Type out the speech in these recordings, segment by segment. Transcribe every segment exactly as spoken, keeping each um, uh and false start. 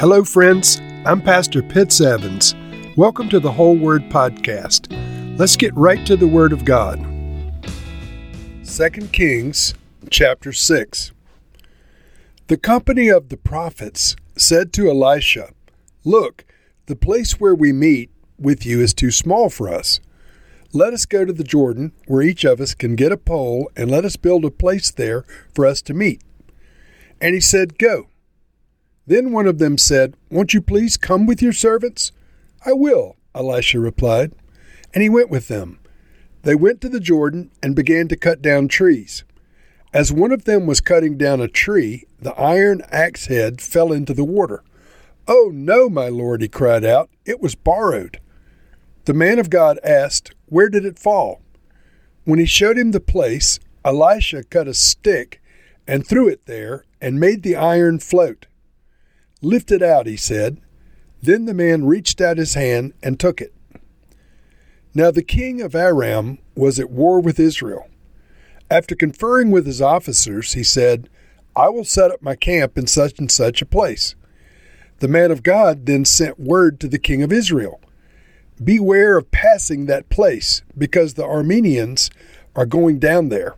Hello, friends. I'm Pastor Pitts Evans. Welcome to the Whole Word Podcast. Let's get right to the Word of God. Second Kings chapter six. The company of the prophets said to Elisha, "Look, the place where we meet with you is too small for us. Let us go to the Jordan, where each of us can get a pole, and let us build a place there for us to meet." And he said, "Go." Then one of them said, "Won't you please come with your servants?" "I will," Elisha replied. And he went with them. They went to the Jordan and began to cut down trees. As one of them was cutting down a tree, the iron axe head fell into the water. "Oh, no, my lord," he cried out. "It was borrowed." The man of God asked, "Where did it fall?" When he showed him the place, Elisha cut a stick and threw it there and made the iron float. "Lift it out," he said. Then the man reached out his hand and took it. Now the king of Aram was at war with Israel. After conferring with his officers, he said, "I will set up my camp in such and such a place." The man of God then sent word to the king of Israel, "Beware of passing that place, because the Arameans are going down there."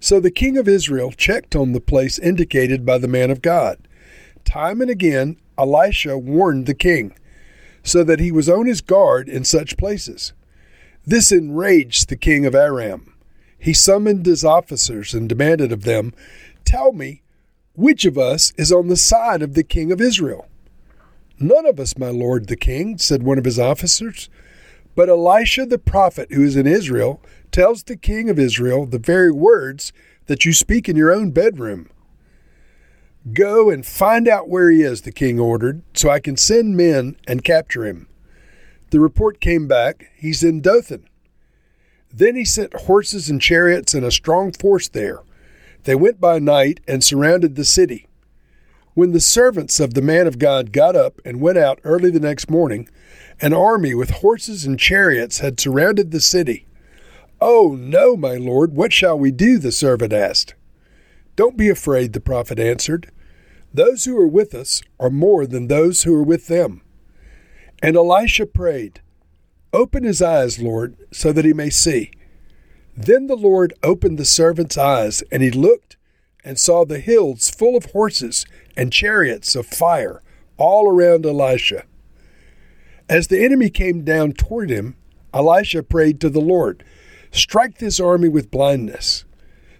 So the king of Israel checked on the place indicated by the man of God. Time and again, Elisha warned the king, so that he was on his guard in such places. This enraged the king of Aram. He summoned his officers and demanded of them, "Tell me, which of us is on the side of the king of Israel?" "None of us, my lord the king," said one of his officers. "But Elisha the prophet, who is in Israel, tells the king of Israel the very words that you speak in your own bedroom." "Go and find out where he is," the king ordered, "so I can send men and capture him." The report came back, "He's in Dothan." Then he sent horses and chariots and a strong force there. They went by night and surrounded the city. When the servants of the man of God got up and went out early the next morning, an army with horses and chariots had surrounded the city. "Oh, no, my lord, what shall we do?" the servant asked. "Don't be afraid," the prophet answered. "Those who are with us are more than those who are with them." And Elisha prayed, "Open his eyes, Lord, so that he may see." Then the Lord opened the servant's eyes, and he looked and saw the hills full of horses and chariots of fire all around Elisha. As the enemy came down toward him, Elisha prayed to the Lord, "Strike this army with blindness."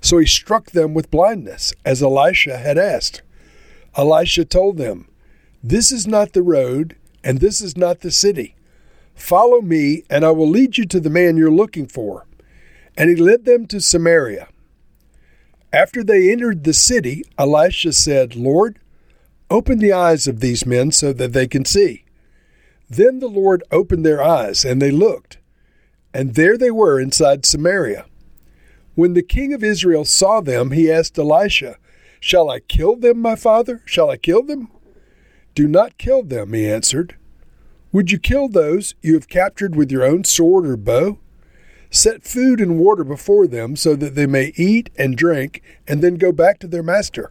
So he struck them with blindness, as Elisha had asked. Elisha told them, "This is not the road, and this is not the city. Follow me, and I will lead you to the man you're looking for." And he led them to Samaria. After they entered the city, Elisha said, "Lord, open the eyes of these men so that they can see." Then the Lord opened their eyes, and they looked, and there they were inside Samaria. When the king of Israel saw them, he asked Elisha, "Shall I kill them, my father? Shall I kill them?" "Do not kill them," he answered. "Would you kill those you have captured with your own sword or bow? Set food and water before them so that they may eat and drink and then go back to their master."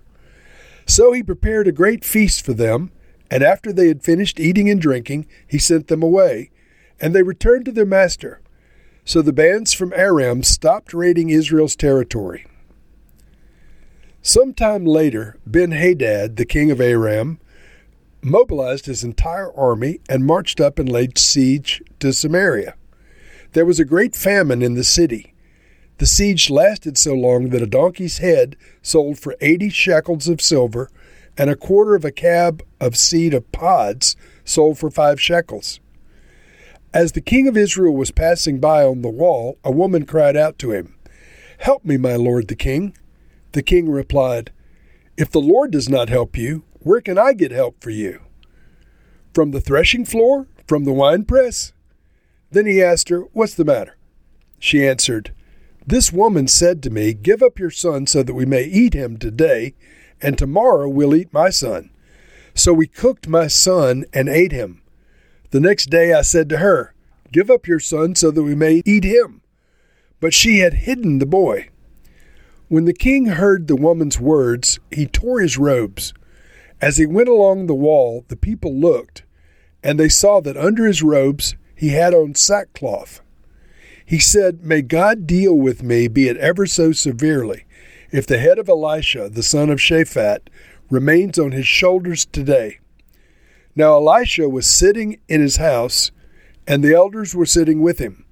So he prepared a great feast for them, and after they had finished eating and drinking, he sent them away, and they returned to their master. So the bands from Aram stopped raiding Israel's territory. Sometime later, Ben-Hadad, the king of Aram, mobilized his entire army and marched up and laid siege to Samaria. There was a great famine in the city. The siege lasted so long that a donkey's head sold for eighty shekels of silver, and a quarter of a cab of seed of pods sold for five shekels. As the king of Israel was passing by on the wall, a woman cried out to him, "Help me, my lord the king." The king replied, "If the Lord does not help you, where can I get help for you? From the threshing floor? From the winepress?" Then he asked her, "What's the matter?" She answered, "This woman said to me, 'Give up your son so that we may eat him today, and tomorrow we'll eat my son.' So we cooked my son and ate him. The next day I said to her, 'Give up your son so that we may eat him.' But she had hidden the boy." When the king heard the woman's words, he tore his robes, As he went along the wall, the people looked, and they saw that under his robes he had on sackcloth. He said, "May God deal with me, be it ever so severely, if the head of Elisha, the son of Shaphat, remains on his shoulders today." Now Elisha was sitting in his house, and the elders were sitting with him.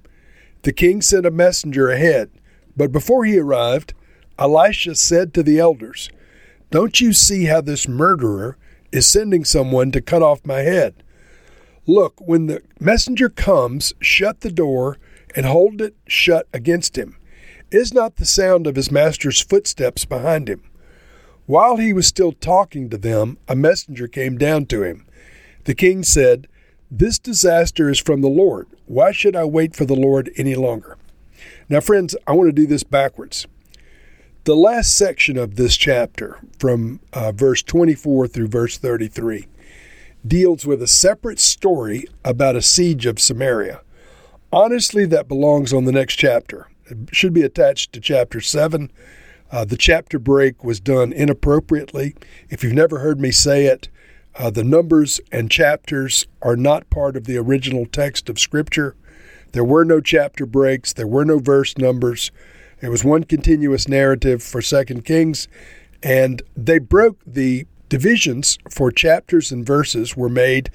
The king sent a messenger ahead, but before he arrived, Elisha said to the elders, "Don't you see how this murderer is sending someone to cut off my head? Look, when the messenger comes, shut the door and hold it shut against him. Is not the sound of his master's footsteps behind him?" While he was still talking to them, a messenger came down to him. The king said, "This disaster is from the Lord. Why should I wait for the Lord any longer?" Now, friends, I want to do this backwards. The last section of this chapter, from uh, verse twenty-four through verse thirty-three, deals with a separate story about a siege of Samaria. Honestly, that belongs on the next chapter. It should be attached to chapter seven. Uh, the chapter break was done inappropriately. If you've never heard me say it, uh, the numbers and chapters are not part of the original text of Scripture. There were no chapter breaks. There were no verse numbers. It was one continuous narrative for Second Kings, and they broke the divisions for chapters and verses were made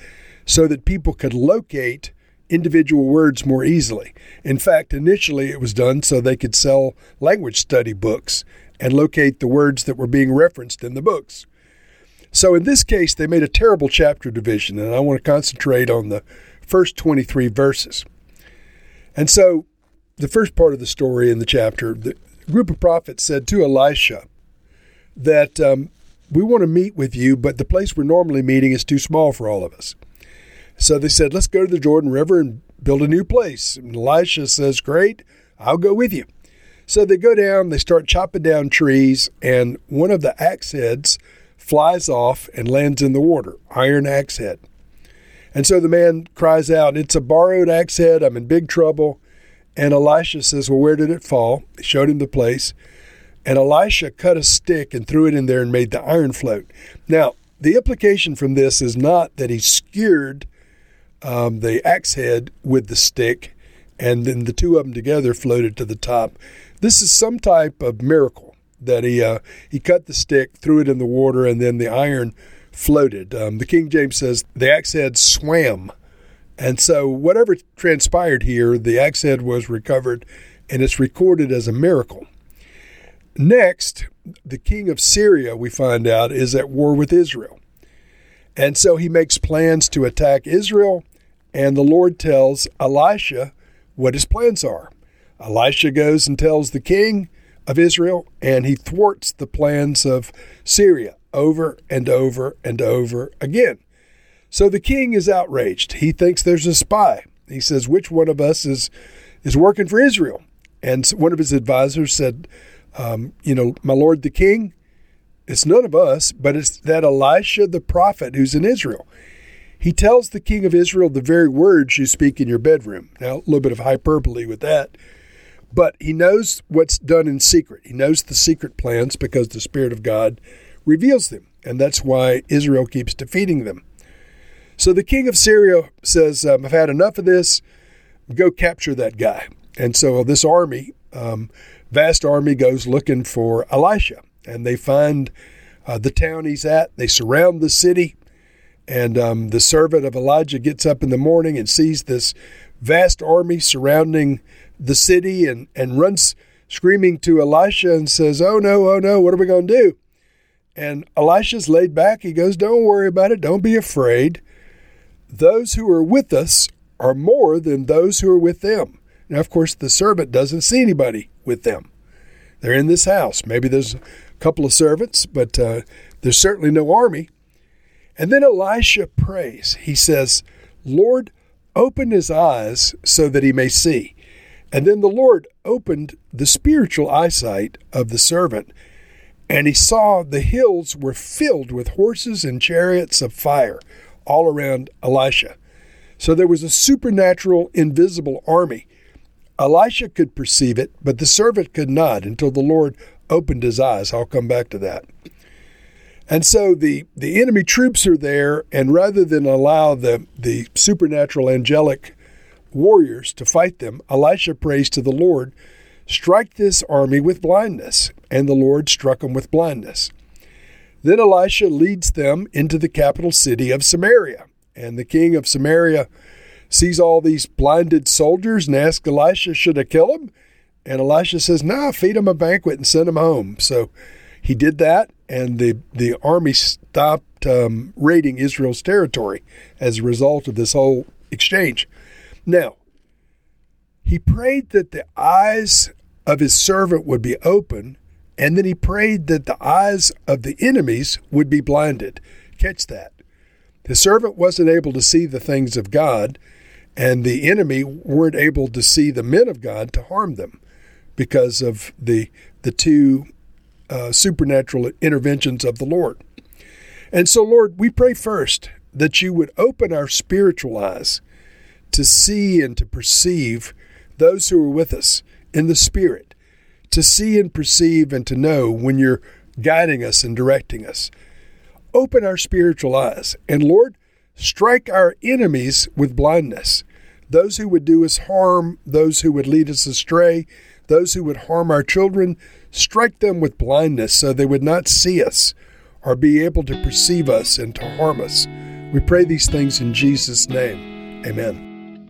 so that people could locate individual words more easily. In fact, initially it was done so they could sell language study books and locate the words that were being referenced in the books. So in this case, they made a terrible chapter division, and I want to concentrate on the first twenty-three verses. And so the first part of the story in the chapter, the group of prophets said to Elisha that um, we want to meet with you, but the place we're normally meeting is too small for all of us. So they said, "Let's go to the Jordan River and build a new place." And Elisha says, "Great, I'll go with you." So they go down, they start chopping down trees, and one of the axe heads flies off and lands in the water, iron axe head. And so the man cries out, "It's a borrowed axe head, I'm in big trouble." And Elisha says, "Well, where did it fall?" He showed him the place. And Elisha cut a stick and threw it in there and made the iron float. Now, the implication from this is not that he skewered um, the axe head with the stick, and then the two of them together floated to the top. This is some type of miracle, that he uh, he cut the stick, threw it in the water, and then the iron floated. Um, the King James says the axe head swam. And so whatever transpired here, the axe head was recovered, and it's recorded as a miracle. Next, the king of Syria, we find out, is at war with Israel. And so he makes plans to attack Israel, and the Lord tells Elisha what his plans are. Elisha goes and tells the king of Israel, and he thwarts the plans of Syria over and over and over again. So the king is outraged. He thinks there's a spy. He says, "Which one of us is is working for Israel?" And one of his advisors said, um, "You know, my lord the king, it's none of us, but it's that Elisha the prophet who's in Israel. He tells the king of Israel the very words you speak in your bedroom." Now, a little bit of hyperbole with that. But he knows what's done in secret. He knows the secret plans because the Spirit of God reveals them. And that's why Israel keeps defeating them. So the king of Syria says, um, "I've had enough of this. Go capture that guy." And so this army, um, vast army, goes looking for Elisha. And they find uh, the town he's at. They surround the city. And um, the servant of Elijah gets up in the morning and sees this vast army surrounding the city and, and runs screaming to Elisha and says, "Oh, no, oh, no, what are we going to do?" And Elisha's laid back. He goes, "Don't worry about it. Don't be afraid. Those who are with us are more than those who are with them." Now, of course, the servant doesn't see anybody with them. They're in this house. Maybe there's a couple of servants, but uh, there's certainly no army. And then Elisha prays. He says, "Lord, open his eyes so that he may see." And then the Lord opened the spiritual eyesight of the servant, and he saw the hills were filled with horses and chariots of fire all around Elisha. So there was a supernatural, invisible army. Elisha could perceive it, but the servant could not until the Lord opened his eyes. I'll come back to that. And so the, the enemy troops are there, and rather than allow the, the supernatural angelic warriors to fight them, Elisha prays to the Lord, strike this army with blindness. And the Lord struck them with blindness. Then Elisha leads them into the capital city of Samaria. And the king of Samaria sees all these blinded soldiers and asks Elisha, should I kill them? And Elisha says, no, nah, feed them a banquet and send them home. So he did that, and the, the army stopped um, raiding Israel's territory as a result of this whole exchange. Now, he prayed that the eyes of his servant would be open, and then he prayed that the eyes of the enemies would be blinded. Catch that. The servant wasn't able to see the things of God, and the enemy weren't able to see the men of God to harm them because of the the two uh, supernatural interventions of the Lord. And so, Lord, we pray first that you would open our spiritual eyes to see and to perceive those who are with us in the Spirit, to see and perceive and to know when you're guiding us and directing us. Open our spiritual eyes, and Lord, strike our enemies with blindness, those who would do us harm, those who would lead us astray, those who would harm our children. Strike them with blindness so they would not see us or be able to perceive us and to harm us. We pray these things in Jesus' name. Amen.